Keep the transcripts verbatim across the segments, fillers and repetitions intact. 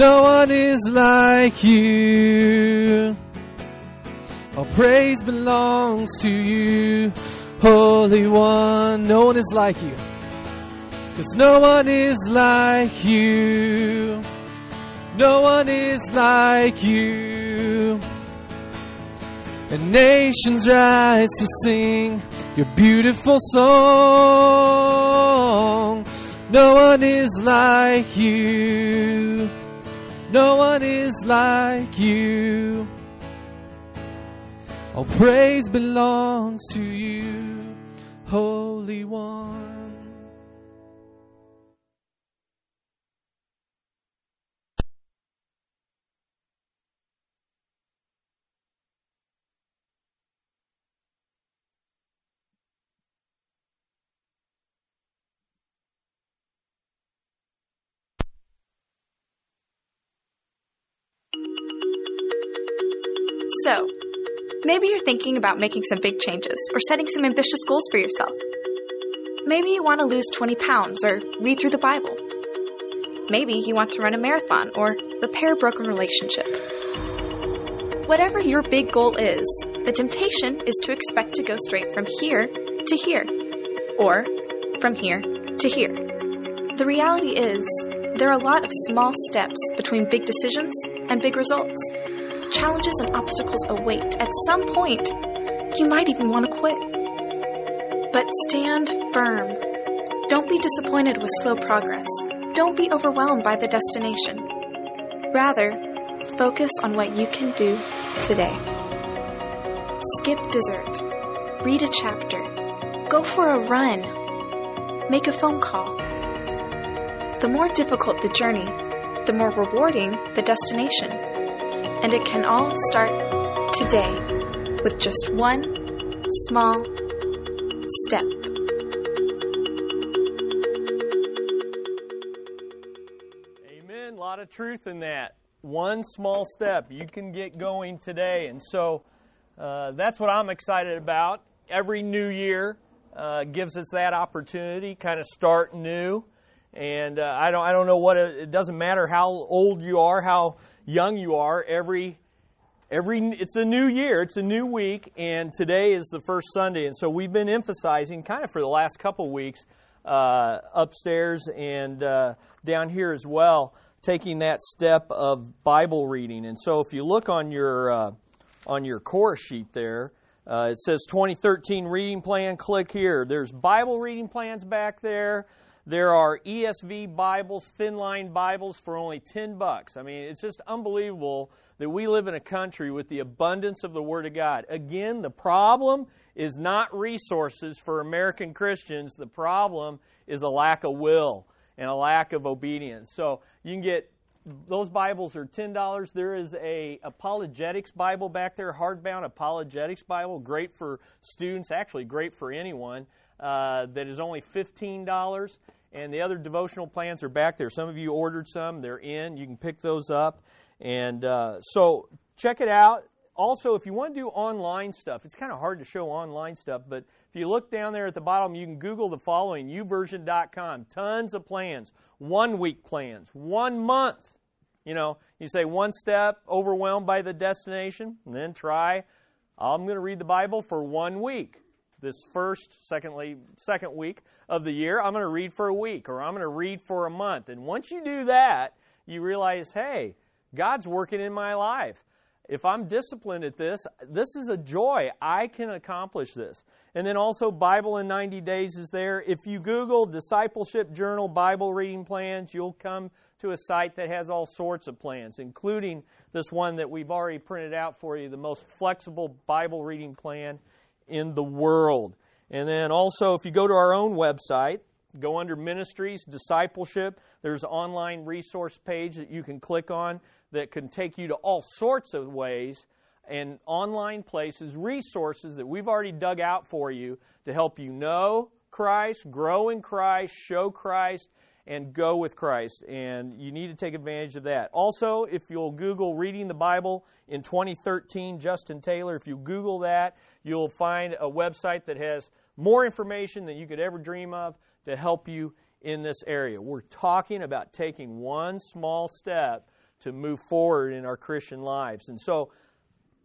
No one is like you. All praise belongs to you, Holy One. No one is like you. 'Cause no one is like you. No one is like you. And nations rise to sing your beautiful song. No one is like you. No one is like you. All praise belongs to you, Holy One. So, maybe you're thinking about making some big changes or setting some ambitious goals for yourself. Maybe you want to lose twenty pounds or read through the Bible. Maybe you want to run a marathon or repair a broken relationship. Whatever your big goal is, the temptation is to expect to go straight from here to here, or from here to here. The reality is, there are a lot of small steps between big decisions and big results. Challenges and obstacles await. At some point, you might even want to quit. But stand firm. Don't be disappointed with slow progress. Don't be overwhelmed by the destination. Rather, focus on what you can do today. Skip dessert. Read a chapter. Go for a run. Make a phone call. The more difficult the journey, the more rewarding the destination. And it can all start today with just one small step. Amen. A lot of truth in that. One small step. You can get going today. And so uh, that's what I'm excited about. Every new year uh, gives us that opportunity, kind of start new. And uh, I don't I don't know what it, it doesn't matter how old you are, how young you are. Every every it's a new year, it's a new week, and today is the first Sunday. And so we've been emphasizing kind of for the last couple of weeks uh, upstairs and uh, down here as well, taking that step of Bible reading. And so if you look on your uh, on your course sheet there, uh, it says twenty thirteen reading plan. Click here. There's Bible reading plans back there. There are E S V Bibles, thin line Bibles for only ten bucks. I mean, it's just unbelievable that we live in a country with the abundance of the Word of God. Again, the problem is not resources for American Christians. The problem is a lack of will and a lack of obedience. So you can get, those Bibles are ten dollars. There is a apologetics Bible back there, hardbound apologetics Bible, great for students, actually great for anyone. Uh, that is only fifteen dollars, and the other devotional plans are back there. Some of you ordered some. They're in. You can pick those up. And uh, so check it out. Also, if you want to do online stuff, it's kind of hard to show online stuff, but if you look down there at the bottom, you can Google the following, u version dot com. Tons of plans, one-week plans, one month. You know, you say one step, overwhelmed by the destination, and then try, I'm going to read the Bible for one week. This first, secondly, second week of the year, I'm going to read for a week, or I'm going to read for a month. And once you do that, you realize, hey, God's working in my life. If I'm disciplined at this, this is a joy. I can accomplish this. And then also Bible in ninety days is there. If you Google Discipleship Journal Bible Reading Plans, you'll come to a site that has all sorts of plans, including this one that we've already printed out for you, the most flexible Bible reading plan in the world. And then also, if you go to our own website, go under Ministries, Discipleship, there's an online resource page that you can click on that can take you to all sorts of ways and online places, resources that we've already dug out for you to help you know Christ, grow in Christ, show Christ, and go with Christ. And you need to take advantage of that. Also, if you'll Google Reading the Bible in twenty thirteen, Justin Taylor, if you Google that, you'll find a website that has more information than you could ever dream of to help you in this area. We're talking about taking one small step to move forward in our Christian lives. And so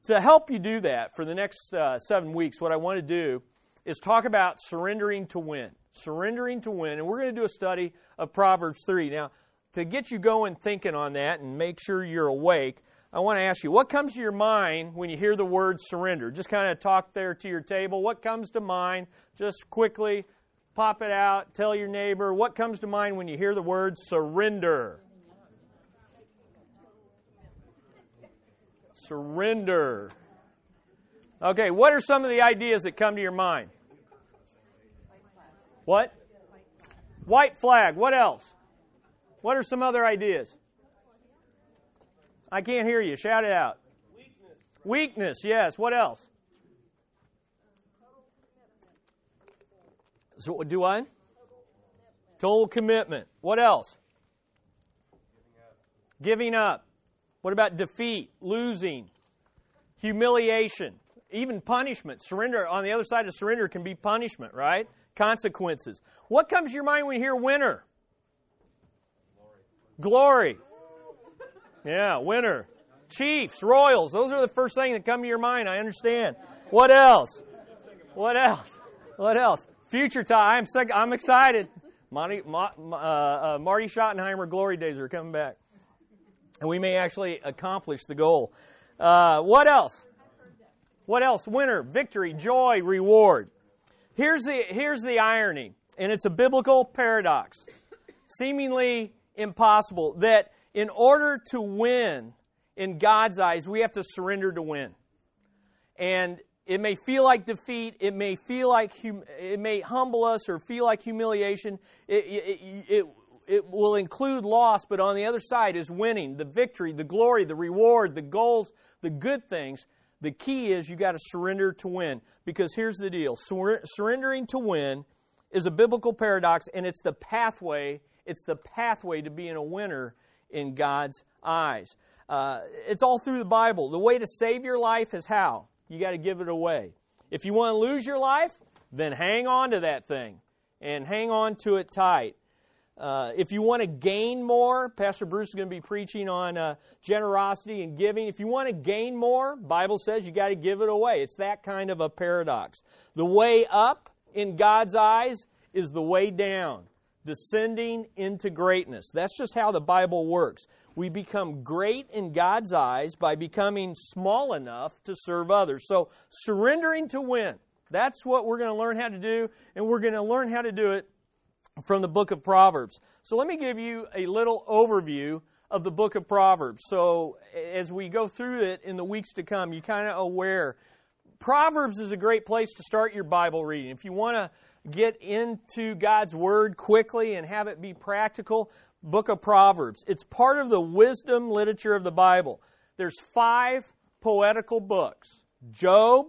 to help you do that for the next uh, seven weeks, what I want to do is talk about surrendering to win. Surrendering to win. And we're going to do a study of Proverbs three. Now, to get you going thinking on that and make sure you're awake, I want to ask you, what comes to your mind when you hear the word surrender? Just kind of talk there to your table. What comes to mind? Just quickly pop it out. Tell your neighbor. What comes to mind when you hear the word surrender? Surrender. Okay, what are some of the ideas that come to your mind? What? White flag. What else? What are some other ideas? I can't hear you. Shout it out. Weakness. Weakness, yes. What else? So, do I? Total commitment. What else? Giving up. Giving up. What about defeat, losing, humiliation, even punishment? Surrender, on the other side of surrender can be punishment, right? Consequences. What comes to your mind when you hear winner? Glory. Glory. Yeah, winner. Chiefs, Royals. Those are the first thing that come to your mind. I understand. What else? What else? What else? Future time. I'm sick. I'm excited. Marty, Ma, uh, uh, Marty Schottenheimer glory days are coming back, and we may actually accomplish the goal. Uh, what else? What else? Winner, victory, joy, reward. Here's the here's the irony, and it's a biblical paradox, seemingly impossible, that in order to win, in God's eyes, we have to surrender to win. And it may feel like defeat. It may feel like hum- it may humble us or feel like humiliation. It it, it it will include loss, but on the other side is winning, the victory, the glory, the reward, the goals, the good things. The key is you got to surrender to win. Because here's the deal: Sur- surrendering to win is a biblical paradox, and it's the pathway. It's the pathway to being a winner in God's eyes. Uh, it's all through the Bible. The way to save your life is how? You got to give it away. If you want to lose your life, then hang on to that thing and hang on to it tight. Uh, if you want to gain more, Pastor Bruce is going to be preaching on uh, generosity and giving. If you want to gain more, Bible says you got to give it away. It's that kind of a paradox. The way up in God's eyes is the way down. Descending into greatness. That's just how the Bible works. We become great in God's eyes by becoming small enough to serve others. So surrendering to win. That's what we're going to learn how to do, and we're going to learn how to do it from the book of Proverbs. So let me give you a little overview of the book of Proverbs. So as we go through it in the weeks to come, you're kind of aware. Proverbs is a great place to start your Bible reading. If you want to get into God's Word quickly and have it be practical, book of Proverbs. It's part of the wisdom literature of the Bible. There's five poetical books: Job,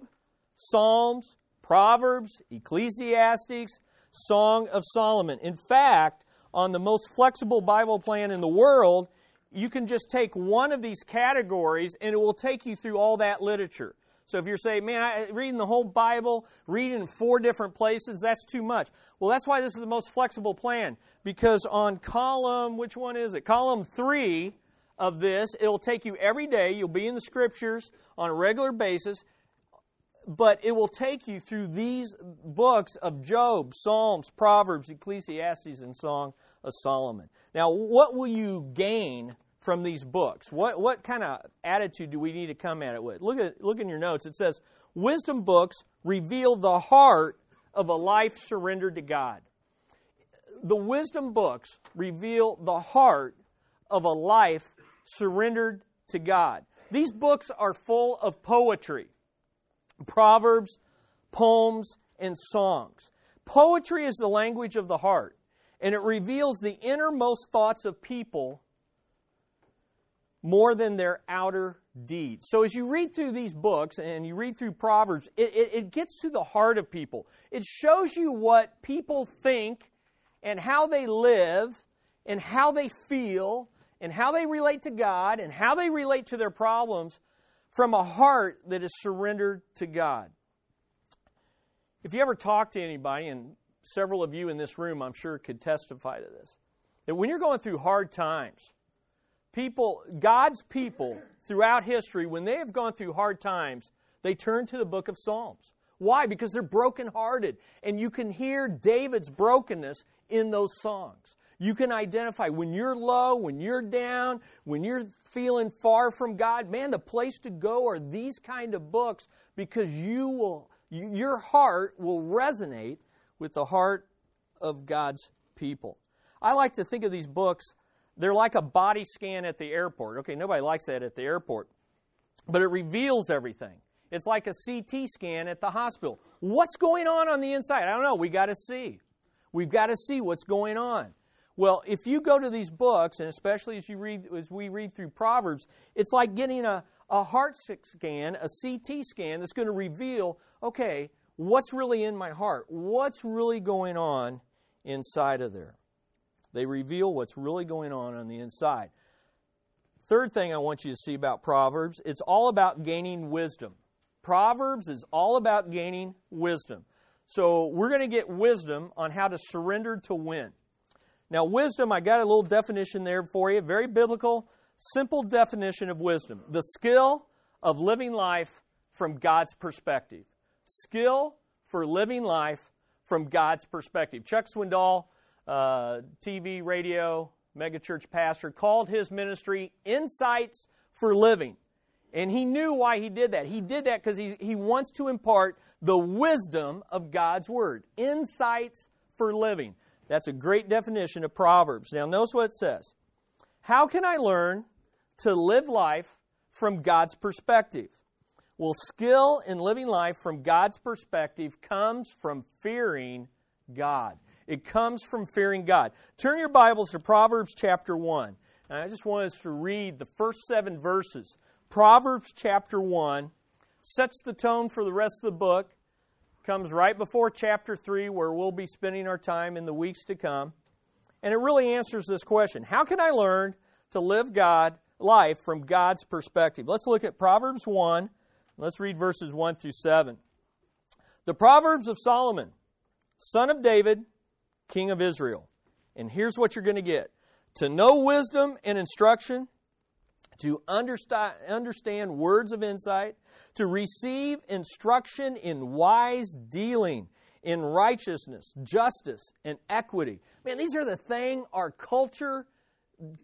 Psalms, Proverbs, Ecclesiastes, Song of Solomon. In fact, on the most flexible Bible plan in the world, you can just take one of these categories and it will take you through all that literature. So if you're saying, man, I, reading the whole Bible, reading in four different places, that's too much. Well, that's why this is the most flexible plan, because on column, which one is it? Column three of this, it'll take you every day. You'll be in the Scriptures on a regular basis, but it will take you through these books of Job, Psalms, Proverbs, Ecclesiastes, and Song of Solomon. Now, what will you gain from these books? What what kind of attitude do we need to come at it with? Look at look in your notes. It says, wisdom books reveal the heart of a life surrendered to God. The wisdom books reveal the heart of a life surrendered to God. These books are full of poetry, proverbs, poems, and songs. Poetry is the language of the heart, and it reveals the innermost thoughts of people more than their outer deeds. So as you read through these books and you read through Proverbs, it, it, it gets to the heart of people. It shows you what people think and how they live and how they feel and how they relate to God and how they relate to their problems from a heart that is surrendered to God. If you ever talk to anybody, and several of you in this room I'm sure could testify to this, that when you're going through hard times, People, God's people throughout history, when they have gone through hard times, they turn to the book of Psalms. Why? Because they're brokenhearted. And you can hear David's brokenness in those songs. You can identify when you're low, when you're down, when you're feeling far from God. Man, the place to go are these kind of books, because you will, your heart will resonate with the heart of God's people. I like to think of these books, they're like a body scan at the airport. Okay, nobody likes that at the airport. But it reveals everything. It's like a C T scan at the hospital. What's going on on the inside? I don't know. We've got to see. We've got to see what's going on. Well, if you go to these books, and especially as you read, as we read through Proverbs, it's like getting a, a heart scan, a C T scan that's going to reveal, okay, what's really in my heart? What's really going on inside of there? They reveal what's really going on on the inside. Third thing I want you to see about Proverbs, it's all about gaining wisdom. Proverbs is all about gaining wisdom. So we're going to get wisdom on how to surrender to win. Now, wisdom, I got a little definition there for you, very biblical, simple definition of wisdom. The skill of living life from God's perspective. Skill for living life from God's perspective. Chuck Swindoll, uh, T V, radio, megachurch pastor, called his ministry Insights for Living. And he knew why he did that. He did that because he, he wants to impart the wisdom of God's Word. Insights for Living. That's a great definition of Proverbs. Now, notice what it says. How can I learn to live life from God's perspective? Well, skill in living life from God's perspective comes from fearing God. It comes from fearing God. Turn your Bibles to Proverbs chapter one. And I just want us to read the first seven verses. Proverbs chapter one sets the tone for the rest of the book. Comes right before chapter three, where we'll be spending our time in the weeks to come. And it really answers this question. How can I learn to live God life from God's perspective? Let's look at Proverbs one. Let's read verses one through seven. The Proverbs of Solomon, son of David, king of Israel. And here's what you're going to get. To know wisdom and instruction, to understand words of insight, to receive instruction in wise dealing, in righteousness, justice, and equity. Man, these are the things our culture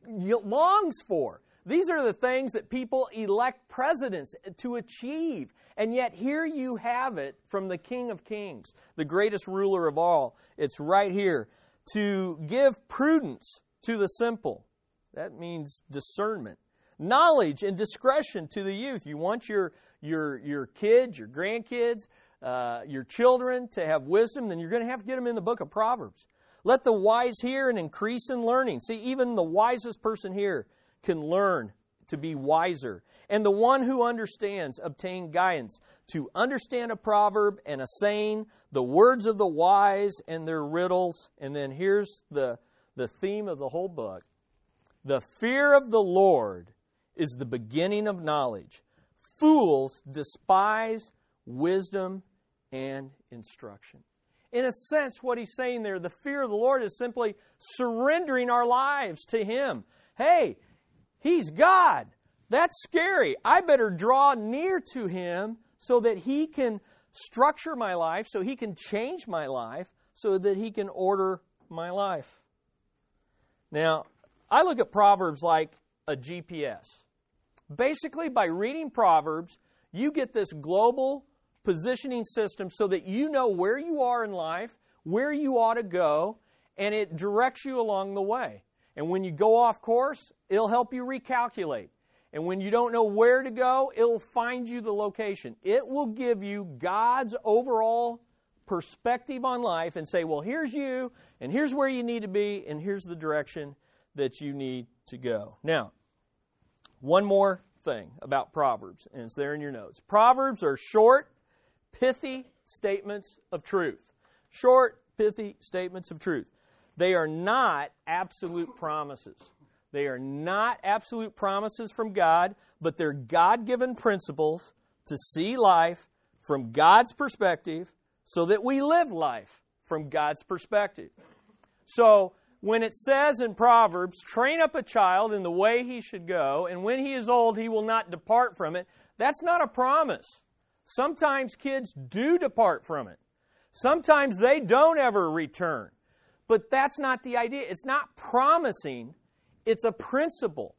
longs for. These are the things that people elect presidents to achieve. And yet here you have it from the King of Kings, the greatest ruler of all. It's right here. To give prudence to the simple. That means discernment. Knowledge and discretion to the youth. You want your your your kids, your grandkids, uh, your children to have wisdom, then you're going to have to get them in the book of Proverbs. Let the wise hear and increase in learning. See, even the wisest person here can learn to be wiser. And the one who understands obtain guidance. To understand a proverb and a saying, the words of the wise and their riddles. And then here's the, the theme of the whole book. The fear of the Lord is the beginning of knowledge. Fools despise wisdom and instruction. In a sense, what he's saying there, the fear of the Lord is simply surrendering our lives to Him. Hey, He's God. That's scary. I better draw near to Him so that He can structure my life, so He can change my life, so that He can order my life. Now, I look at Proverbs like a G P S. Basically, by reading Proverbs, you get this global positioning system so that you know where you are in life, where you ought to go, and it directs you along the way. And when you go off course, it'll help you recalculate. And when you don't know where to go, it'll find you the location. It will give you God's overall perspective on life and say, well, here's you, and here's where you need to be, and here's the direction that you need to go. Now, one more thing about Proverbs, and it's there in your notes. Proverbs are short, pithy statements of truth. Short, pithy statements of truth. They are not absolute promises. They are not absolute promises from God, but they're God-given principles to see life from God's perspective so that we live life from God's perspective. So, when it says in Proverbs, train up a child in the way he should go, and when he is old he will not depart from it, that's not a promise. Sometimes kids do depart from it. Sometimes they don't ever return. But that's not the idea. It's not promising. It's a principle.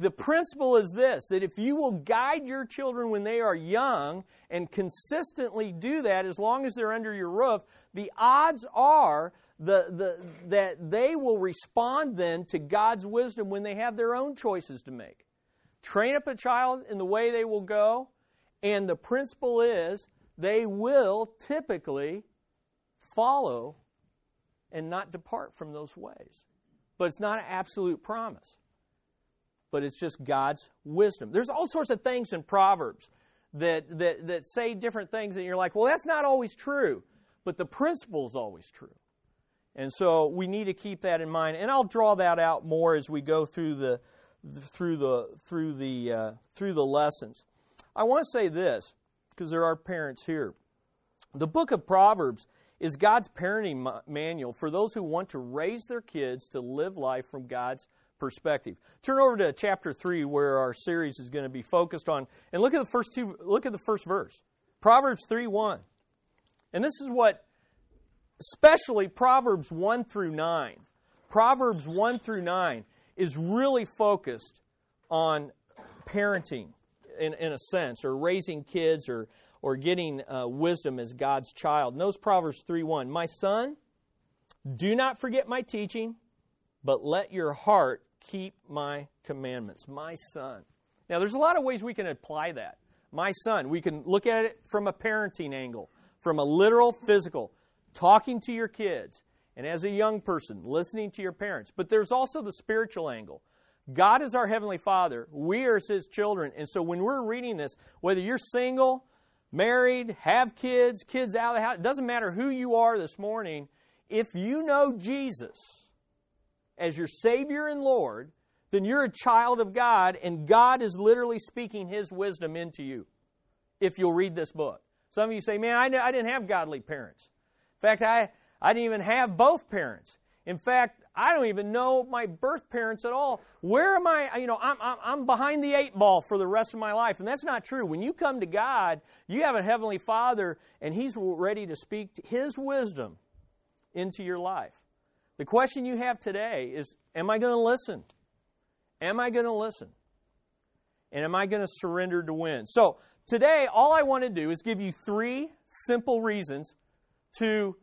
The principle is this, that if you will guide your children when they are young and consistently do that as long as they're under your roof, the odds are the, the, that they will respond then to God's wisdom when they have their own choices to make. Train up a child in the way they will go, and the principle is they will typically follow and not depart from those ways. But it's not an absolute promise. But it's just God's wisdom. There's all sorts of things in Proverbs that, that, that say different things, and you're like, well, that's not always true. But the principle is always true. And so we need to keep that in mind. And I'll draw that out more as we go through the through the through the uh, through the lessons. I want to say this, because there are parents here. The book of Proverbs is God's parenting manual for those who want to raise their kids to live life from God's perspective. Turn over to chapter three, where our series is going to be focused on, and look at the first two. Look at the first verse, Proverbs three one, and this is what, especially Proverbs one through nine. Proverbs one through nine is really focused on parenting, in in a sense, or raising kids, or or getting uh, wisdom as God's child. Notice Proverbs three one, my son, do not forget my teaching, but let your heart keep my commandments. My son. Now, there's a lot of ways we can apply that. My son, we can look at it from a parenting angle, from a literal, physical, talking to your kids, and as a young person, listening to your parents. But there's also the spiritual angle. God is our Heavenly Father. We are His children. And so when we're reading this, whether you're single, married, have kids, kids out of the house, it doesn't matter who you are this morning, if you know Jesus as your Savior and Lord, then you're a child of God, and God is literally speaking His wisdom into you, if you'll read this book. Some of you say, man, I didn't have godly parents. In fact, I, I didn't even have both parents. In fact, I don't even know my birth parents at all. Where am I? You know, I'm, I'm, I'm behind the eight ball for the rest of my life. And that's not true. When you come to God, you have a Heavenly Father, and He's ready to speak His wisdom into your life. The question you have today is, am I going to listen? Am I going to listen? And am I going to surrender to win? So today, all I want to do is give you three simple reasons to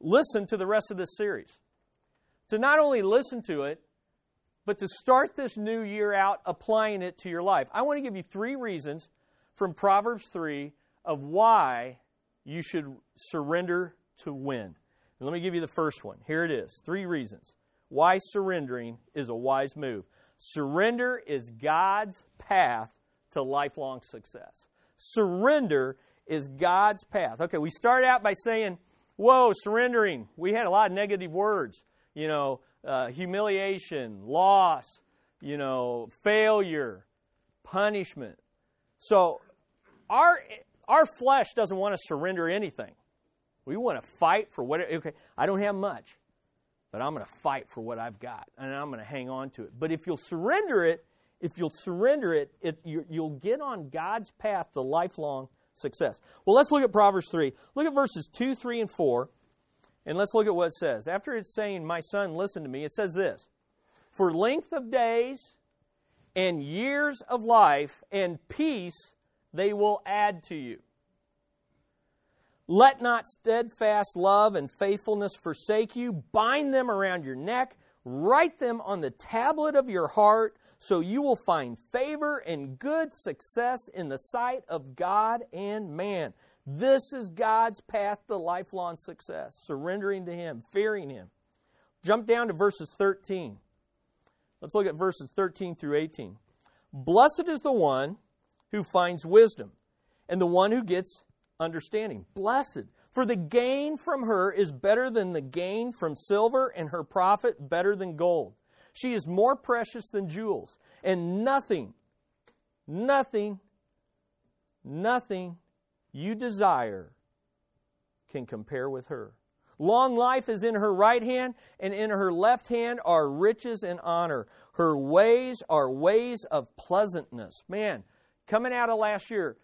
listen to the rest of this series. To not only listen to it, but to start this new year out applying it to your life. I want to give you three reasons from Proverbs three of why you should surrender to win. And let me give you the first one. Here it is. Three reasons why surrendering is a wise move. Surrender is God's path to lifelong success. Surrender is God's path. Okay, we start out by saying, whoa, surrendering. We had a lot of negative words. You know, uh, humiliation, loss, you know, failure, punishment. So our our flesh doesn't want to surrender anything. We want to fight for what, okay, I don't have much, but I'm going to fight for what I've got, and I'm going to hang on to it. But if you'll surrender it, if you'll surrender it, it you, you'll get on God's path to lifelong success. Well, let's look at Proverbs three. Look at verses two, three, and four. And let's look at what it says. After it's saying, my son, listen to me, it says this. For length of days and years of life and peace they will add to you. Let not steadfast love and faithfulness forsake you. Bind them around your neck. Write them on the tablet of your heart, so you will find favor and good success in the sight of God and man. This is God's path to lifelong success, surrendering to Him, fearing Him. Jump down to verses thirteen. Let's look at verses thirteen through eighteen. Blessed is the one who finds wisdom, and the one who gets understanding. Blessed, for the gain from her is better than the gain from silver, and her profit better than gold. She is more precious than jewels, and nothing, nothing, nothing you desire can compare with her. Long life is in her right hand, and in her left hand are riches and honor. Her ways are ways of pleasantness. Man, coming out of last year,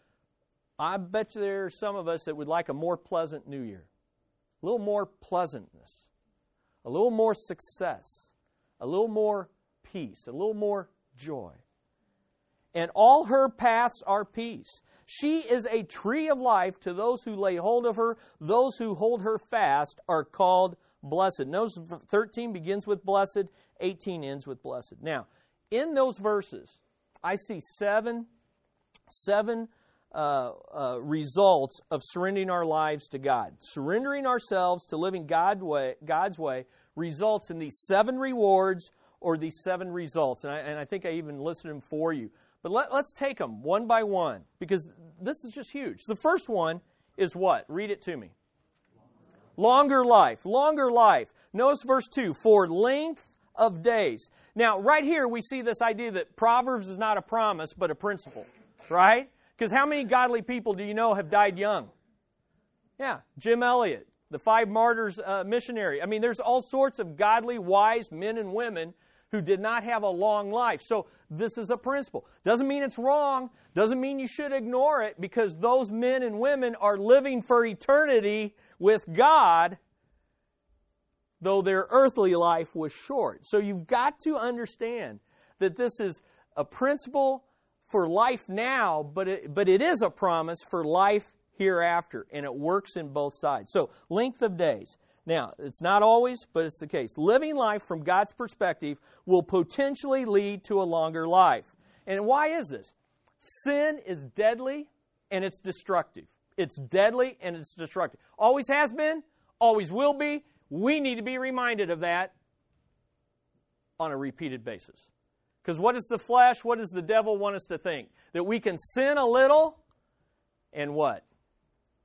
I bet you there are some of us that would like a more pleasant new year. A little more pleasantness. A little more success. A little more peace. A little more joy. And all her paths are peace. She is a tree of life to those who lay hold of her. Those who hold her fast are called blessed. Notice thirteen begins with blessed, eighteen ends with blessed. Now, in those verses, I see seven, seven uh, uh, results of surrendering our lives to God. Surrendering ourselves to living God way, God's way results in these seven rewards or these seven results. And I, and I think I even listed them for you. But let, let's take them one by one, because this is just huge. The first one is what? Read it to me. Longer life. Longer life. Notice verse two, for length of days. Now, right here we see this idea that Proverbs is not a promise, but a principle, right? Because how many godly people do you know have died young? Yeah, Jim Elliot, the five martyrs uh, missionary. I mean, there's all sorts of godly, wise men and women who did not have a long life. So this is a principle. Doesn't mean it's wrong. Doesn't mean you should ignore it, because those men and women are living for eternity with God, though their earthly life was short. So you've got to understand that this is a principle for life now, but it, but it is a promise for life hereafter, and it works in both sides. So length of days. Now, it's not always, but it's the case. Living life from God's perspective will potentially lead to a longer life. And why is this? Sin is deadly and it's destructive. It's deadly and it's destructive. Always has been, always will be. We need to be reminded of that on a repeated basis. Because what does the flesh, what does the devil want us to think? That we can sin a little and what?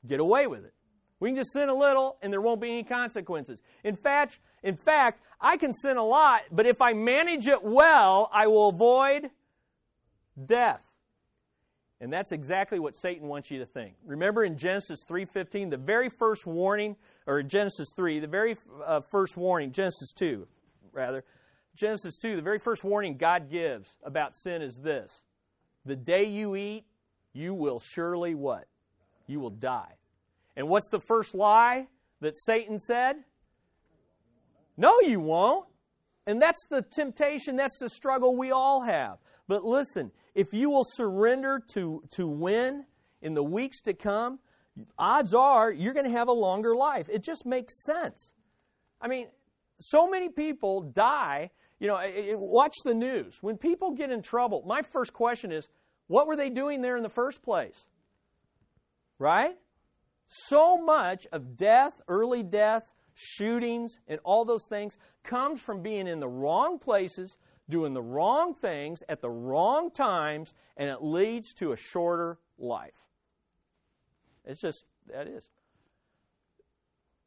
Get away with it. We can just sin a little, and there won't be any consequences. In fact, in fact, I can sin a lot, but if I manage it well, I will avoid death. And that's exactly what Satan wants you to think. Remember in Genesis three fifteen, the very first warning, or Genesis three, the very uh, first warning, Genesis two, rather. Genesis two, the very first warning God gives about sin is this. The day you eat, you will surely what? You will die. And what's the first lie that Satan said? No, you won't. And that's the temptation, that's the struggle we all have. But listen, if you will surrender to, to win in the weeks to come, odds are you're going to have a longer life. It just makes sense. I mean, so many people die. You know, it, it, watch the news. When people get in trouble, my first question is, what were they doing there in the first place? Right? So much of death, early death, shootings, and all those things comes from being in the wrong places, doing the wrong things at the wrong times, and it leads to a shorter life. It's just, that is.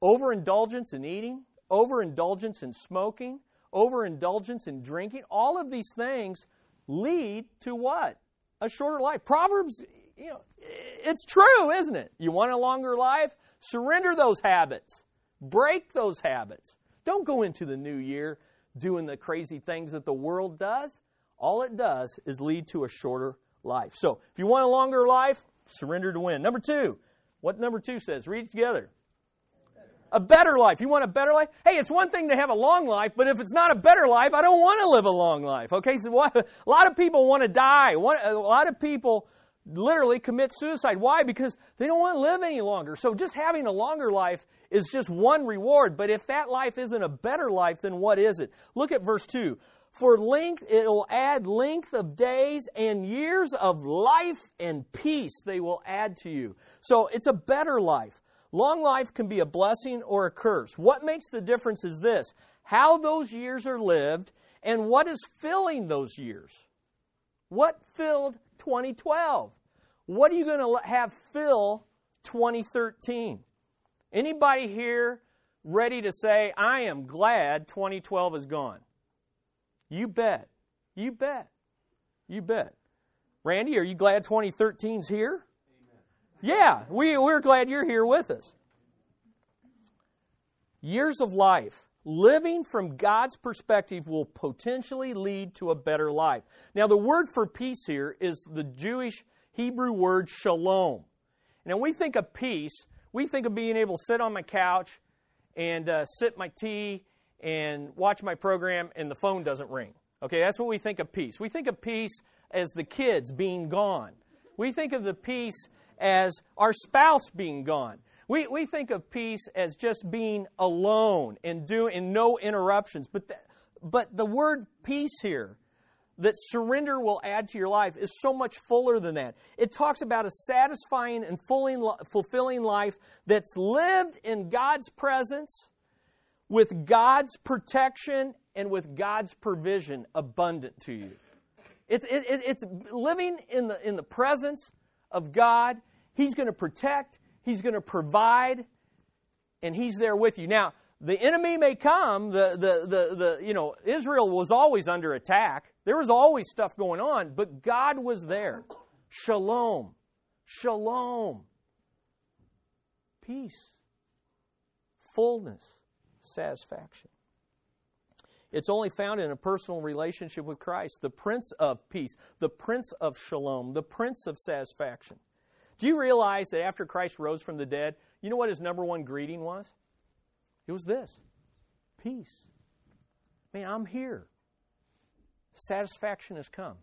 Overindulgence in eating, overindulgence in smoking, overindulgence in drinking, all of these things lead to what? A shorter life. Proverbs, you know, it's true, isn't it? You want a longer life? Surrender those habits. Break those habits. Don't go into the new year doing the crazy things that the world does. All it does is lead to a shorter life. So if you want a longer life, surrender to win. Number two, what number two says? Read it together. A better life. You want a better life? Hey, it's one thing to have a long life, but if it's not a better life, I don't want to live a long life. Okay, so what, a lot of people want to die. One, a lot of people literally commit suicide. Why? Because they don't want to live any longer. So just having a longer life is just one reward. But if that life isn't a better life, then what is it? Look at verse two. For length, it'll add length of days and years of life and peace they will add to you. So it's a better life. Long life can be a blessing or a curse. What makes the difference is this: how those years are lived and what is filling those years. What filled twenty twelve? What are you going to have fill twenty thirteen? Anybody here ready to say, I am glad twenty twelve is gone? You bet. You bet. You bet. Randy, are you glad twenty thirteen's here? Amen. Yeah, we, we're glad you're here with us. years of life, living from God's perspective will potentially lead to a better life. Now, the word for peace here is the Jewish Hebrew word shalom. And when we think of peace, we think of being able to sit on my couch and uh, sip my tea and watch my program and the phone doesn't ring. Okay, that's what we think of peace. We think of peace as the kids being gone. We think of the peace as our spouse being gone. We we think of peace as just being alone and do and no interruptions. But the, but the word peace here that surrender will add to your life is so much fuller than that. It talks about a satisfying and fulfilling life that's lived in God's presence, with God's protection and with God's provision abundant to you. It's, it, it's living in the, in the presence of God. He's going to protect. He's going to provide. And He's there with you. Now, the enemy may come. The, the, the, the, you know, Israel was always under attack. There was always stuff going on. But God was there. Shalom. Shalom. Peace. Fullness. Satisfaction. It's only found in a personal relationship with Christ, the Prince of Peace, the Prince of Shalom, the Prince of Satisfaction. Do you realize that after Christ rose from the dead, you know what His number one greeting was? It was this: peace. Man, I'm here. Satisfaction has come.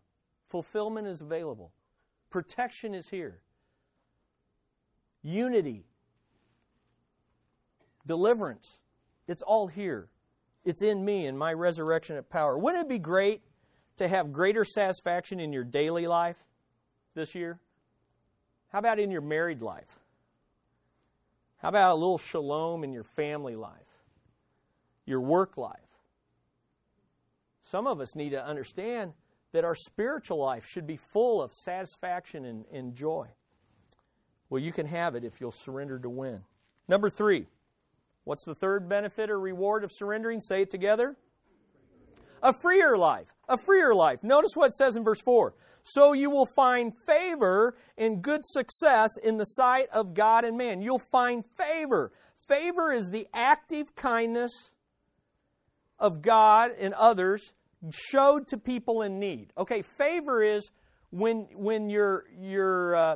Fulfillment is available. Protection is here. Unity. Deliverance. It's all here. It's in me and my resurrection and power. Wouldn't it be great to have greater satisfaction in your daily life this year? How about in your married life? How about a little shalom in your family life, your work life? Some of us need to understand that our spiritual life should be full of satisfaction and, and joy. Well, you can have it if you'll surrender to win. Number three. What's the third benefit or reward of surrendering? Say it together. A freer life. A freer life. Notice what it says in verse four. So you will find favor and good success in the sight of God and man. You'll find favor. Favor is the active kindness of God and others showed to people in need. Okay, favor is when when you're you're uh,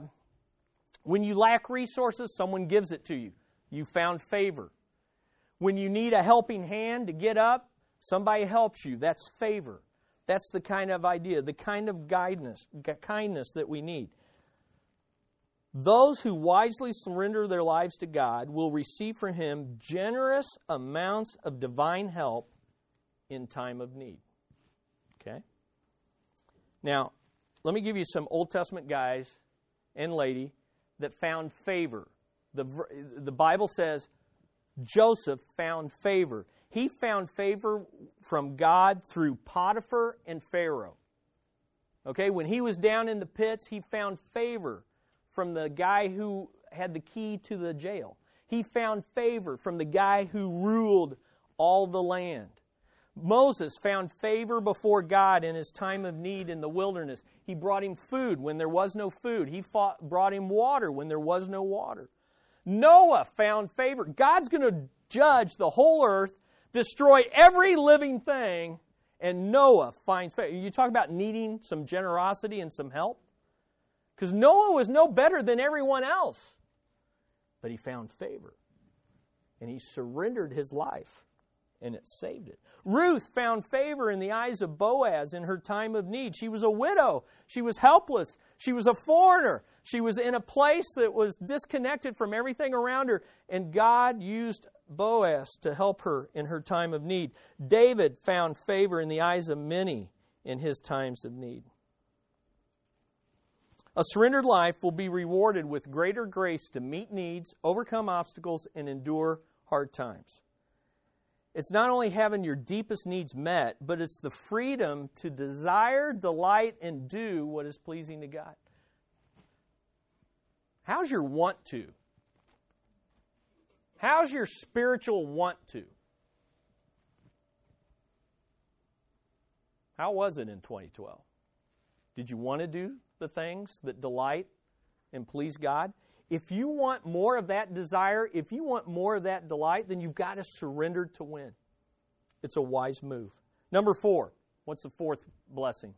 when you lack resources, someone gives it to you. You found favor. When you need a helping hand to get up, somebody helps you. That's favor. That's the kind of idea, the kind of guidance, kindness that we need. Those who wisely surrender their lives to God will receive from Him generous amounts of divine help in time of need. Okay? Now, let me give you some Old Testament guys and lady that found favor. The, the Bible says, Joseph found favor. He found favor from God through Potiphar and Pharaoh. Okay, when he was down in the pits, he found favor from the guy who had the key to the jail. He found favor from the guy who ruled all the land. Moses found favor before God in his time of need in the wilderness. He brought him food when there was no food. He fought, brought him water when there was no water. Noah found favor. God's going to judge the whole earth, destroy every living thing, and Noah finds favor. You talk about needing some generosity and some help? Because Noah was no better than everyone else. But he found favor. And he surrendered his life. And it saved it. Ruth found favor in the eyes of Boaz in her time of need. She was a widow. She was helpless. She was a foreigner. She was in a place that was disconnected from everything around her. And God used Boaz to help her in her time of need. David found favor in the eyes of many in his times of need. A surrendered life will be rewarded with greater grace to meet needs, overcome obstacles, and endure hard times. It's not only having your deepest needs met, but it's the freedom to desire, delight, and do what is pleasing to God. How's your want to? How's your spiritual want to? How was it in twenty twelve? Did you want to do the things that delight and please God? If you want more of that desire, if you want more of that delight, then you've got to surrender to win. It's a wise move. Number four. What's the fourth blessing?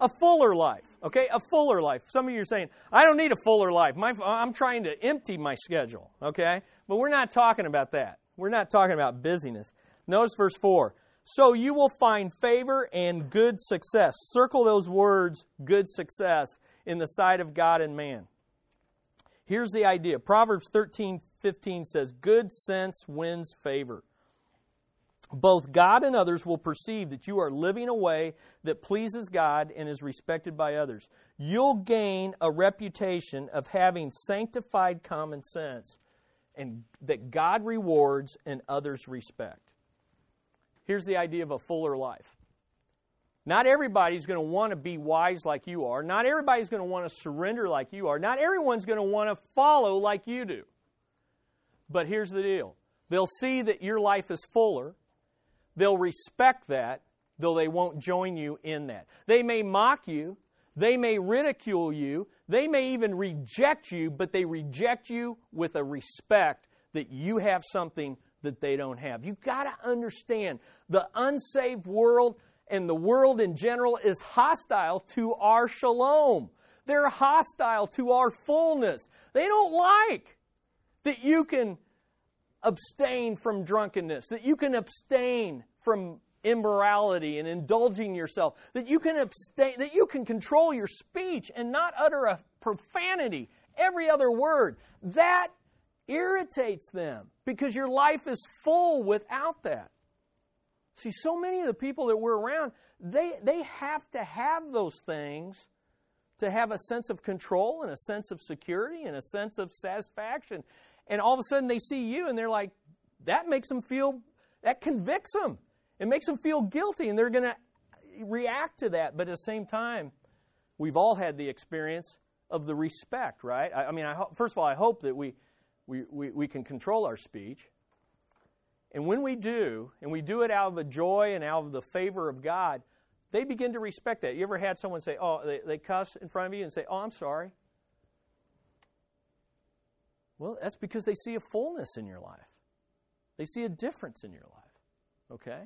A fuller life. Okay, a fuller life. Some of you are saying, I don't need a fuller life. My, I'm trying to empty my schedule. Okay, but we're not talking about that. We're not talking about busyness. Notice verse four. So you will find favor and good success. Circle those words, good success, in the sight of God and man. Here's the idea. Proverbs thirteen fifteen says, good sense wins favor. Both God and others will perceive that you are living a way that pleases God and is respected by others. You'll gain a reputation of having sanctified common sense and that God rewards and others respect. Here's the idea of a fuller life. Not everybody's going to want to be wise like you are. Not everybody's going to want to surrender like you are. Not everyone's going to want to follow like you do. But here's the deal. They'll see that your life is fuller. They'll respect that, though they won't join you in that. They may mock you. They may ridicule you. They may even reject you, but they reject you with a respect that you have something that they don't have. You've got to understand the unsaved world and the world in general is hostile to our shalom. They're hostile to our fullness. They don't like that you can abstain from drunkenness, that you can abstain from immorality and indulging yourself, that you can abstain, that you can control your speech and not utter a profanity every other word. That irritates them because your life is full without that. See, so many of the people that we're around, they they have to have those things to have a sense of control and a sense of security and a sense of satisfaction. And all of a sudden they see you and they're like, that makes them feel, that convicts them. It makes them feel guilty and they're going to react to that. But at the same time, we've all had the experience of the respect, right? I, I mean, I ho- first of all, I hope that we, we, we, we can control our speech. And when we do, and we do it out of the joy and out of the favor of God, they begin to respect that. You ever had someone say, oh, they, they cuss in front of you and say, oh, I'm sorry? Well, that's because they see a fullness in your life. They see a difference in your life, okay?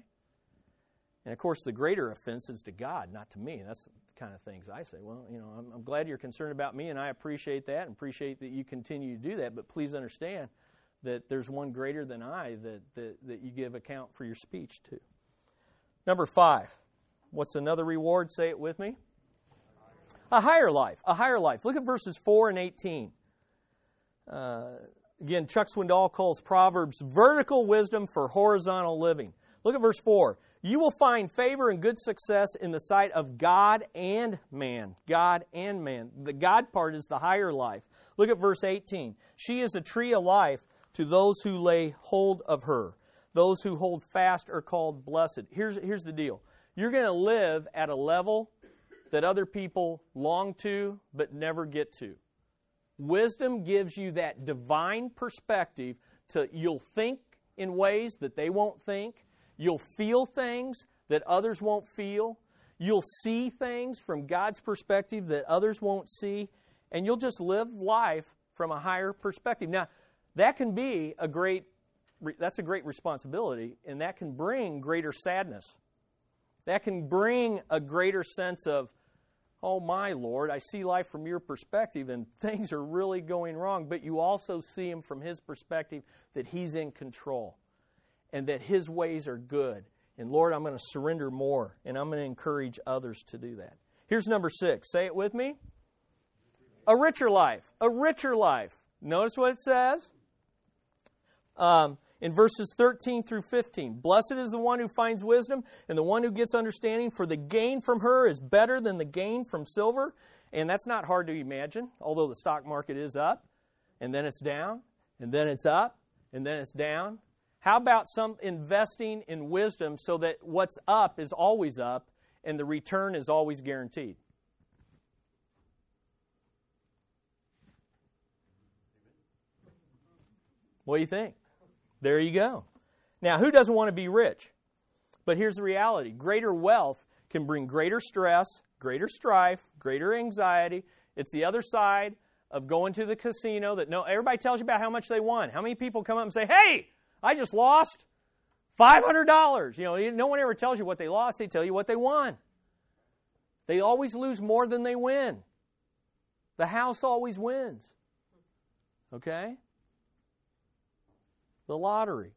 And, of course, the greater offense is to God, not to me. That's the kind of things I say. Well, you know, I'm, I'm glad you're concerned about me, and I appreciate that and appreciate that you continue to do that, but please understand that there's one greater than I that, that, that you give account for your speech to. Number five, what's another reward? Say it with me. A higher life, a higher life. Look at verses four and eighteen. Uh, again, Chuck Swindoll calls Proverbs vertical wisdom for horizontal living. Look at verse four. You will find favor and good success in the sight of God and man. God and man. The God part is the higher life. Look at verse eighteen. She is a tree of life to those who lay hold of her. Those who hold fast are called blessed. Here's, here's the deal. You're going to live at a level that other people long to but never get to. Wisdom gives you that divine perspective to you'll think in ways that they won't think. You'll feel things that others won't feel. You'll see things from God's perspective that others won't see. And you'll just live life from a higher perspective. Now, that can be a great, that's a great responsibility, and that can bring greater sadness. That can bring a greater sense of, oh, my Lord, I see life from your perspective, and things are really going wrong. But you also see him from his perspective that he's in control and that his ways are good. And, Lord, I'm going to surrender more, and I'm going to encourage others to do that. Here's number six. Say it with me. A richer life. A richer life. Notice what it says. Um, in verses thirteen through fifteen, blessed is the one who finds wisdom and the one who gets understanding, for the gain from her is better than the gain from silver. And that's not hard to imagine, although the stock market is up, and then it's down, and then it's up, and then it's down. How about some investing in wisdom so that what's up is always up and the return is always guaranteed? What do you think? There you go. Now, who doesn't want to be rich? But here's the reality. Greater wealth can bring greater stress, greater strife, greater anxiety. It's the other side of going to the casino that no everybody tells you about how much they won. How many people come up and say, hey, I just lost five hundred dollars. You know, no one ever tells you what they lost. They tell you what they won. They always lose more than they win. The house always wins. Okay? The lottery.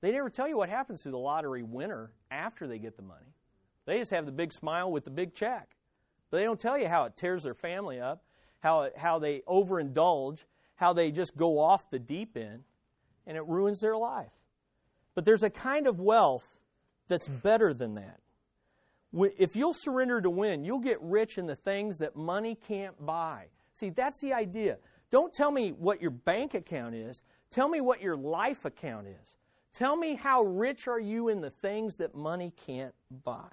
They never tell you what happens to the lottery winner after they get the money. They just have the big smile with the big check. But they don't tell you how it tears their family up, how it, how they overindulge, how they just go off the deep end, and it ruins their life. But there's a kind of wealth that's better than that. If you'll surrender to win, you'll get rich in the things that money can't buy. See, that's the idea. Don't tell me what your bank account is. Tell me what your life account is. Tell me how rich are you in the things that money can't buy.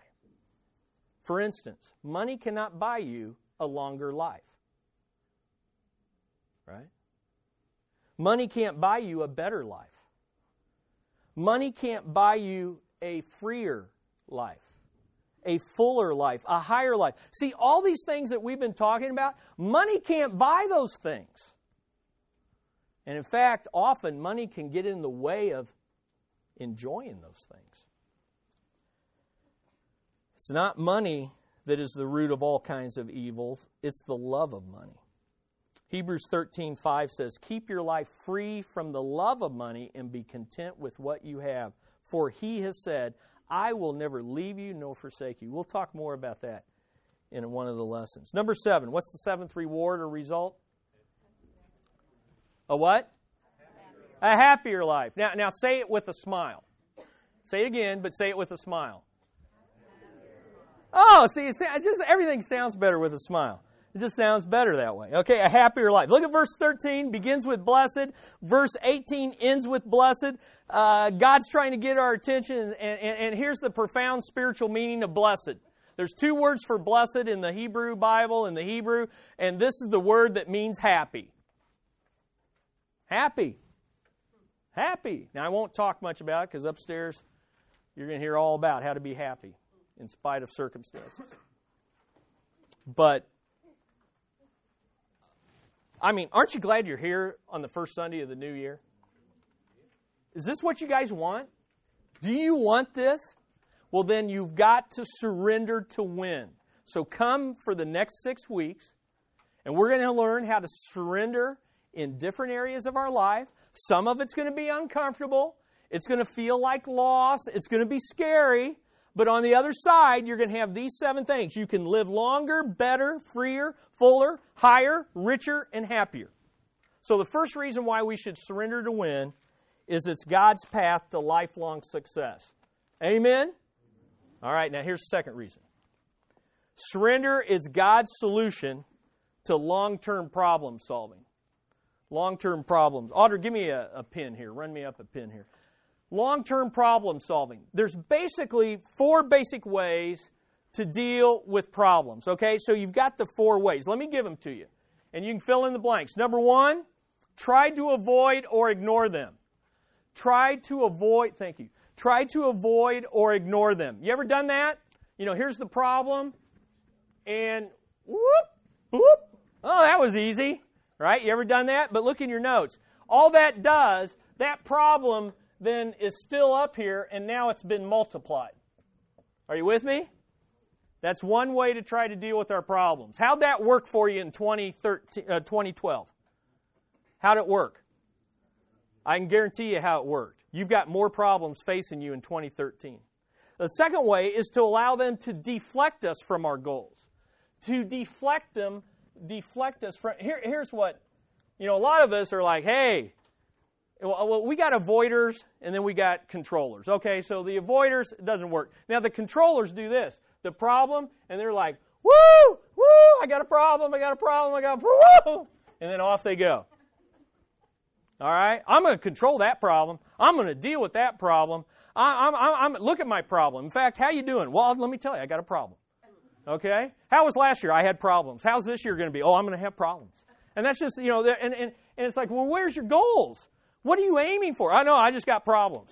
For instance, money cannot buy you a longer life. Right? Money can't buy you a better life. Money can't buy you a freer life, a fuller life, a higher life. See, all these things that we've been talking about, money can't buy those things. And in fact, often money can get in the way of enjoying those things. It's not money that is the root of all kinds of evils. It's the love of money. Hebrews thirteen five says, keep your life free from the love of money and be content with what you have. For he has said, I will never leave you nor forsake you. We'll talk more about that in one of the lessons. Number seven, what's the seventh reward or result? A what? A happier life. A happier life. Now, now say it with a smile. Say it again, but say it with a smile. Oh, see, it's just everything sounds better with a smile. It just sounds better that way. Okay, a happier life. Look at verse thirteen, begins with blessed. Verse eighteen ends with blessed. Uh, God's trying to get our attention, and, and, and here's the profound spiritual meaning of blessed. There's two words for blessed in the Hebrew Bible, in the Hebrew, and this is the word that means happy. Happy. Happy. Now, I won't talk much about it because upstairs you're going to hear all about how to be happy in spite of circumstances. But, I mean, aren't you glad you're here on the first Sunday of the new year? Is this what you guys want? Do you want this? Well, then you've got to surrender to win. So come for the next six weeks, and we're going to learn how to surrender in different areas of our life. Some of it's going to be uncomfortable. It's going to feel like loss. It's going to be scary. But on the other side, you're going to have these seven things. You can live longer, better, freer, fuller, higher, richer, and happier. So the first reason why we should surrender to win is it's God's path to lifelong success. Amen? All right, now here's the second reason. Surrender is God's solution to long-term problem solving. Long-term problems. Audrey, give me a, a pen here. Run me up a pen here. Long-term problem solving. There's basically four basic ways to deal with problems, okay? So you've got the four ways. Let me give them to you, and you can fill in the blanks. Number one, try to avoid or ignore them. Try to avoid, thank you, try to avoid or ignore them. You ever done that? You know, here's the problem, and whoop, whoop, oh, that was easy, right? You ever done that? But look in your notes. All that does, that problem then is still up here, and now it's been multiplied. Are you with me? That's one way to try to deal with our problems. How'd that work for you in twenty twelve? How'd it work? I can guarantee you how it worked. You've got more problems facing you in twenty thirteen. The second way is to allow them to deflect us from our goals. To deflect them, deflect us from... Here, here's what, you know, a lot of us are like, hey, well, we got avoiders, and then we got controllers. Okay, so the avoiders, it doesn't work. Now, the controllers do this. The problem, and they're like, woo, woo, I got a problem, I got a problem, I got a woo, and then off they go. All right? I'm going to control that problem. I'm going to deal with that problem. I, I'm, I'm, I'm, look at my problem. In fact, how you doing? Well, let me tell you, I got a problem. Okay? How was last year? I had problems. How's this year going to be? Oh, I'm going to have problems. And that's just, you know, and, and, and it's like, well, where's your goals? What are you aiming for? I know, I just got problems.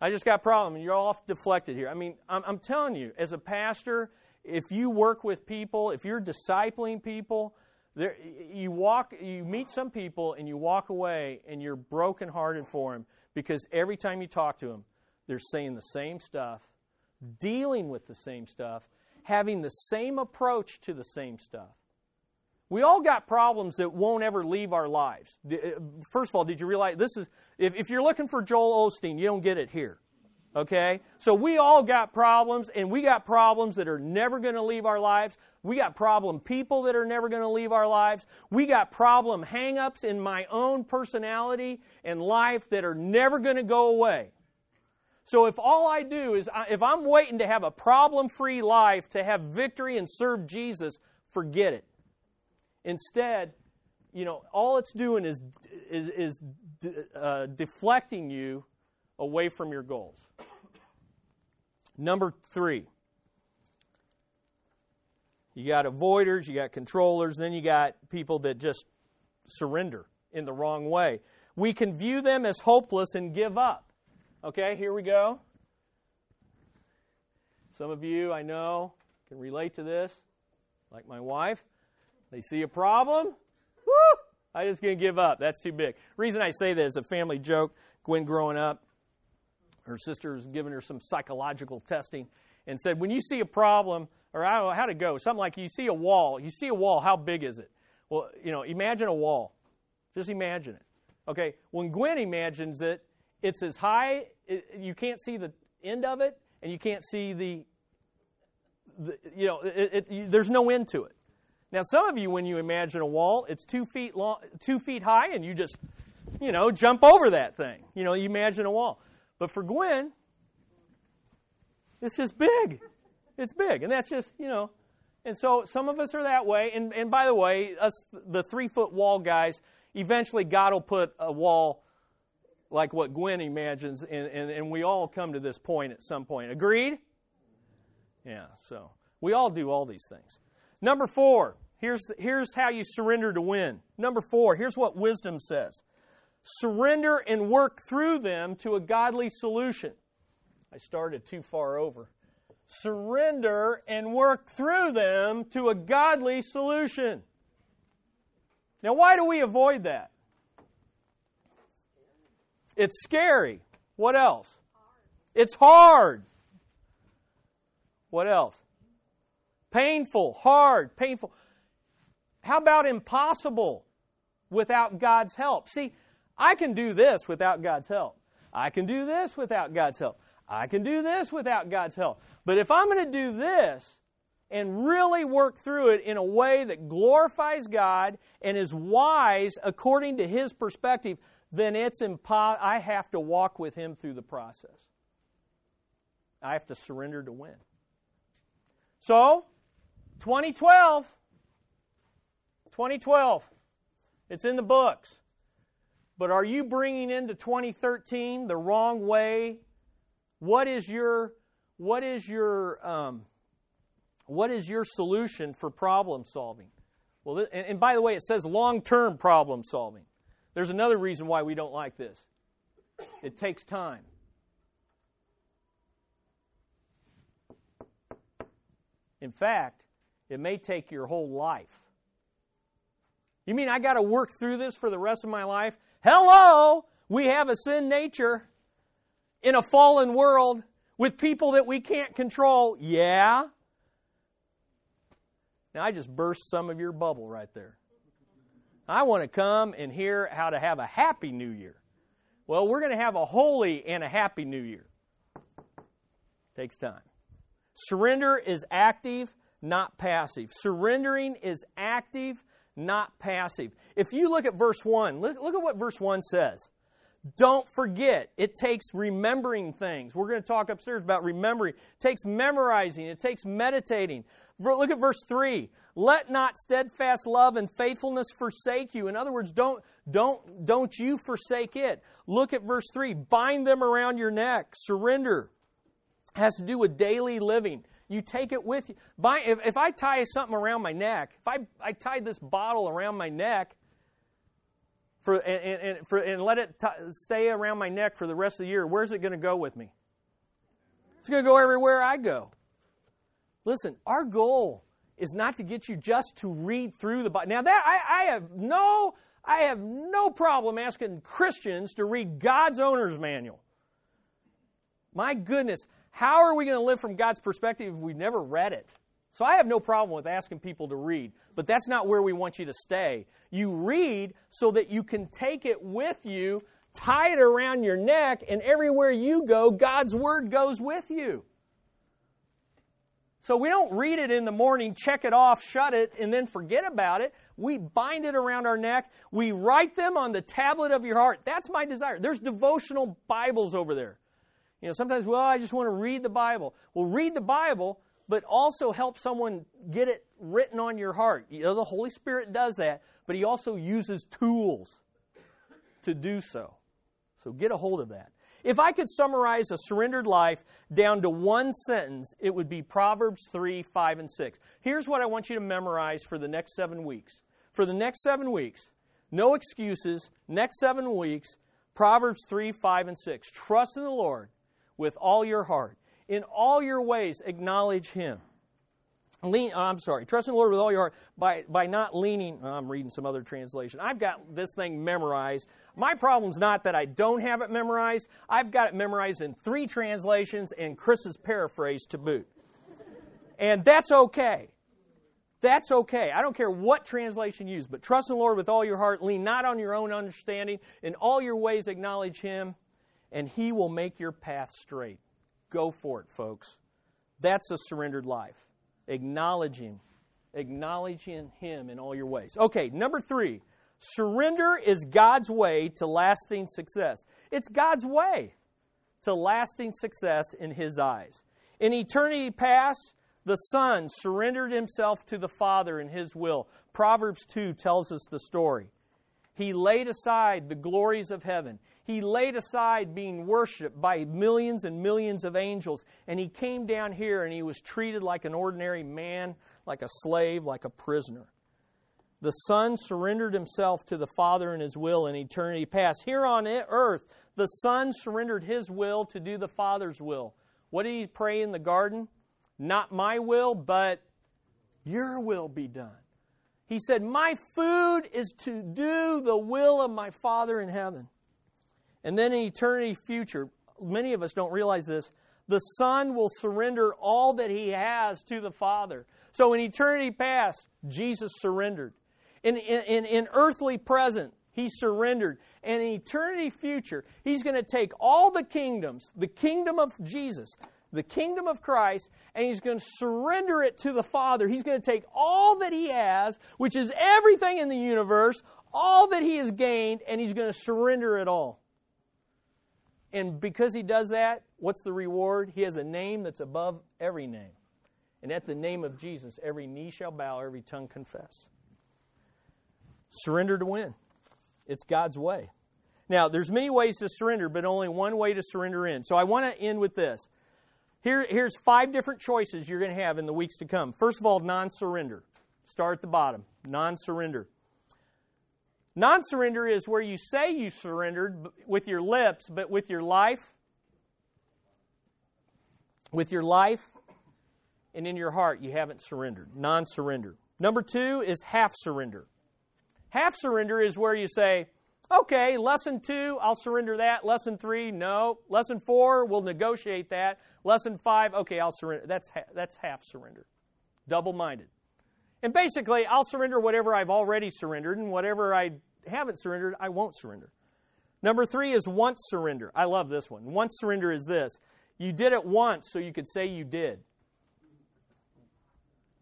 I just got problems. You're off deflected here. I mean, I'm, I'm telling you, as a pastor, if you work with people, if you're discipling people, There, you walk, you meet some people and you walk away and you're brokenhearted for them because every time you talk to them, they're saying the same stuff, dealing with the same stuff, having the same approach to the same stuff. We all got problems that won't ever leave our lives. First of all, did you realize this is, if, if you're looking for Joel Osteen, you don't get it here. Okay? So we all got problems, and we got problems that are never going to leave our lives. We got problem people that are never going to leave our lives. We got problem hang-ups in my own personality and life that are never going to go away. So if all I do is, if I'm waiting to have a problem-free life, to have victory and serve Jesus, forget it. Instead, you know, all it's doing is, is, is uh, deflecting you away from your goals. Number three, you got avoiders, you got controllers, then you got people that just surrender in the wrong way. We can view them as hopeless and give up. Okay, here we go. Some of you, I know, can relate to this, like my wife. They see a problem, woo, I'm just going to give up. That's too big. Reason I say that is a family joke. Gwen, growing up, her sister was giving her some psychological testing and said, when you see a problem, or I don't know how to go, something like you see a wall, you see a wall, how big is it? Well, you know, imagine a wall. Just imagine it. Okay, when Gwen imagines it, it's as high, it, you can't see the end of it, and you can't see the, the you know, it, it, you, there's no end to it. Now, some of you, when you imagine a wall, it's two feet long, two feet high, and you just, you know, jump over that thing. You know, you imagine a wall. But for Gwen, it's just big. It's big. And that's just, you know. And so some of us are that way. And, and by the way, us, the three-foot wall guys, eventually God will put a wall like what Gwen imagines, and, and, and we all come to this point at some point. Agreed? Yeah, so we all do all these things. Number four, here's, here's how you surrender to win. Number four, here's what wisdom says. Surrender and work through them to a godly solution. I started too far over. Surrender and work through them to a godly solution. Now, why do we avoid that? It's scary. What else? It's hard. What else? Painful, hard, painful. How about impossible without God's help? See, I can do this without God's help. I can do this without God's help. I can do this without God's help. But if I'm going to do this and really work through it in a way that glorifies God and is wise according to His perspective, then it's impo- I have to walk with Him through the process. I have to surrender to win. So, twenty twelve it's in the books. But are you bringing into twenty thirteen the wrong way? What is your what is your um, what is your solution for problem solving? Well, th- and, and by the way, it says long-term problem solving. There's another reason why we don't like this. It takes time. In fact, it may take your whole life. You mean I got to work through this for the rest of my life? Hello! We have a sin nature in a fallen world with people that we can't control. Yeah? Now, I just burst some of your bubble right there. I want to come and hear how to have a happy new year. Well, we're going to have a holy and a happy new year. Takes time. Surrender is active, not passive. Surrendering is active, not passive. If you look at verse one, look, look at what verse one says. Don't forget. It takes remembering things. We're going to talk upstairs about remembering. It takes memorizing. It takes meditating. Look at verse three. Let not steadfast love and faithfulness forsake you. In other words, don't, don't, don't you forsake it. Look at verse three. Bind them around your neck. Surrender. It has to do with daily living. You take it with you. If, if I tie something around my neck, if I, I tied this bottle around my neck for and, and, for, and let it t- stay around my neck for the rest of the year, where's it going to go with me? It's going to go everywhere I go. Listen, our goal is not to get you just to read through the Bible. Now, that I, I have no I have no problem asking Christians to read God's owner's manual. My goodness, how are we going to live from God's perspective if we've never read it? So I have no problem with asking people to read, but that's not where we want you to stay. You read so that you can take it with you, tie it around your neck, and everywhere you go, God's Word goes with you. So we don't read it in the morning, check it off, shut it, and then forget about it. We bind it around our neck. We write them on the tablet of your heart. That's my desire. There's devotional Bibles over there. You know, sometimes, well, I just want to read the Bible. Well, read the Bible, but also help someone get it written on your heart. You know, the Holy Spirit does that, but He also uses tools to do so. So get a hold of that. If I could summarize a surrendered life down to one sentence, it would be Proverbs three, five, and six. Here's what I want you to memorize for the next seven weeks. For the next seven weeks, no excuses, next seven weeks, Proverbs three, five, and six. Trust in the Lord with all your heart. In all your ways, acknowledge Him. Lean, I'm sorry. Trust in the Lord with all your heart by, by not leaning. Oh, I'm reading some other translation. I've got this thing memorized. My problem's not that I don't have it memorized. I've got it memorized in three translations and Chris's paraphrase to boot. And that's okay. That's okay. I don't care what translation you use, but trust in the Lord with all your heart. Lean not on your own understanding. In all your ways, acknowledge Him, and He will make your path straight. Go for it, folks. That's a surrendered life. Acknowledging, acknowledging Him in all your ways. Okay, number three, surrender is God's way to lasting success. It's God's way to lasting success in His eyes. In eternity past, the Son surrendered Himself to the Father in His will. Proverbs two tells us the story. He laid aside the glories of heaven. He laid aside being worshipped by millions and millions of angels, and He came down here and He was treated like an ordinary man, like a slave, like a prisoner. The Son surrendered Himself to the Father in His will in eternity past. Here on earth, the Son surrendered His will to do the Father's will. What did He pray in the garden? Not my will, but your will be done. He said, my food is to do the will of my Father in heaven. And then in eternity future, many of us don't realize this, the Son will surrender all that He has to the Father. So in eternity past, Jesus surrendered. In, in, in earthly present, He surrendered. And in eternity future, He's going to take all the kingdoms, the kingdom of Jesus, the kingdom of Christ, and He's going to surrender it to the Father. He's going to take all that He has, which is everything in the universe, all that He has gained, and He's going to surrender it all. And because He does that, what's the reward? He has a name that's above every name. And at the name of Jesus, every knee shall bow, every tongue confess. Surrender to win. It's God's way. Now, there's many ways to surrender, but only one way to surrender in. So I want to end with this. Here, here's five different choices you're going to have in the weeks to come. First of all, non-surrender. Start at the bottom. Non-surrender. Non-surrender is where you say you surrendered with your lips, but with your life, with your life and in your heart, you haven't surrendered. Non-surrender. Number two is half surrender. Half surrender is where you say, okay, lesson two, I'll surrender that. Lesson three, no. Lesson four, we'll negotiate that. Lesson five, okay, I'll surrender. That's ha- that's half surrender. Double-minded. And basically, I'll surrender whatever I've already surrendered, and whatever I haven't surrendered, I won't surrender. Number three is once surrender. I love this one. Once surrender is this. You did it once, so you could say you did.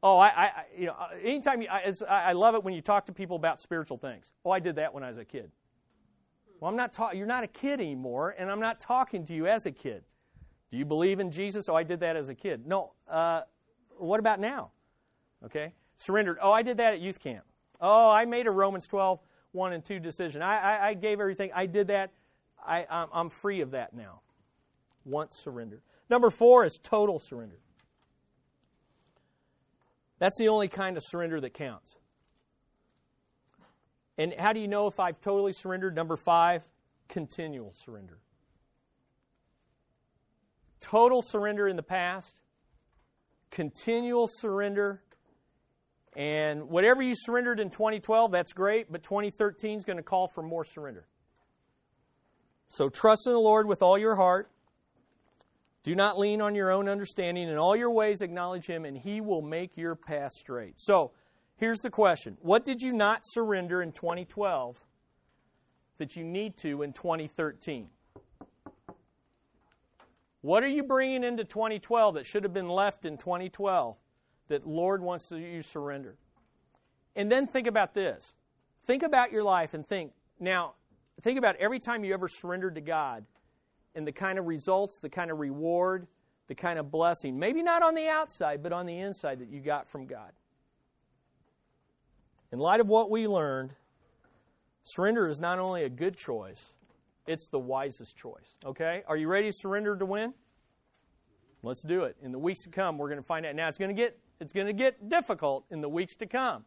Oh, I, I you know, anytime, you, I, it's, I love it when you talk to people about spiritual things. Oh, I did that when I was a kid. Well, I'm not ta- you're not a kid anymore, and I'm not talking to you as a kid. Do you believe in Jesus? Oh, I did that as a kid. No, uh, what about now? Okay. Surrendered. Oh, I did that at youth camp. Oh, I made a Romans twelve, one and two decision. I, I, I gave everything. I did that. I, I'm, I'm free of that now. Once surrendered. Number four is total surrender. That's the only kind of surrender that counts. And how do you know if I've totally surrendered? Number five, continual surrender. Total surrender in the past, continual surrender And whatever you surrendered in twenty twelve, that's great, but twenty thirteen is going to call for more surrender. So trust in the Lord with all your heart. Do not lean on your own understanding. In all your ways acknowledge Him, and He will make your path straight. So here's the question. What did you not surrender in twenty twelve that you need to in twenty thirteen? What are you bringing into twenty twelve that should have been left in twenty twelve that Lord wants that you surrender? And then think about this. Think about your life and think. Now, think about every time you ever surrendered to God and the kind of results, the kind of reward, the kind of blessing. Maybe not on the outside, but on the inside that you got from God. In light of what we learned, surrender is not only a good choice, it's the wisest choice, okay? Are you ready to surrender to win? Let's do it. In the weeks to come, we're going to find out. Now, it's going to get it's going to get difficult in the weeks to come,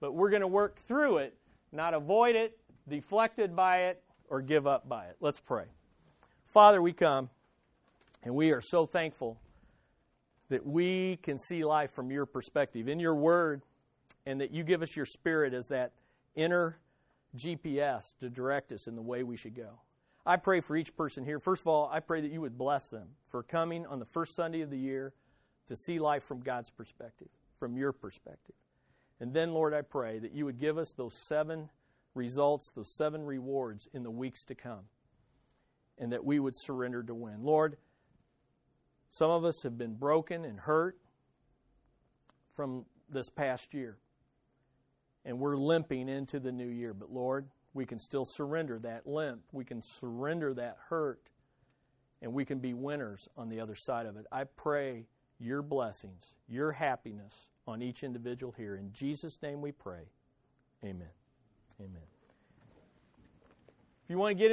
but we're going to work through it, not avoid it, deflected by it, or give up by it. Let's pray. Father, we come, and we are so thankful that we can see life from your perspective, in your word, and that you give us your Spirit as that inner G P S to direct us in the way we should go. I pray for each person here. First of all, I pray that you would bless them for coming on the first Sunday of the year to see life from God's perspective, from your perspective. And then, Lord, I pray that you would give us those seven results, those seven rewards in the weeks to come, and that we would surrender to win. Lord, some of us have been broken and hurt from this past year, and we're limping into the new year. But Lord, we can still surrender that limp. We can surrender that hurt. And we can be winners on the other side of it. I pray your blessings, your happiness on each individual here. In Jesus' name we pray. Amen. Amen. If you want to get in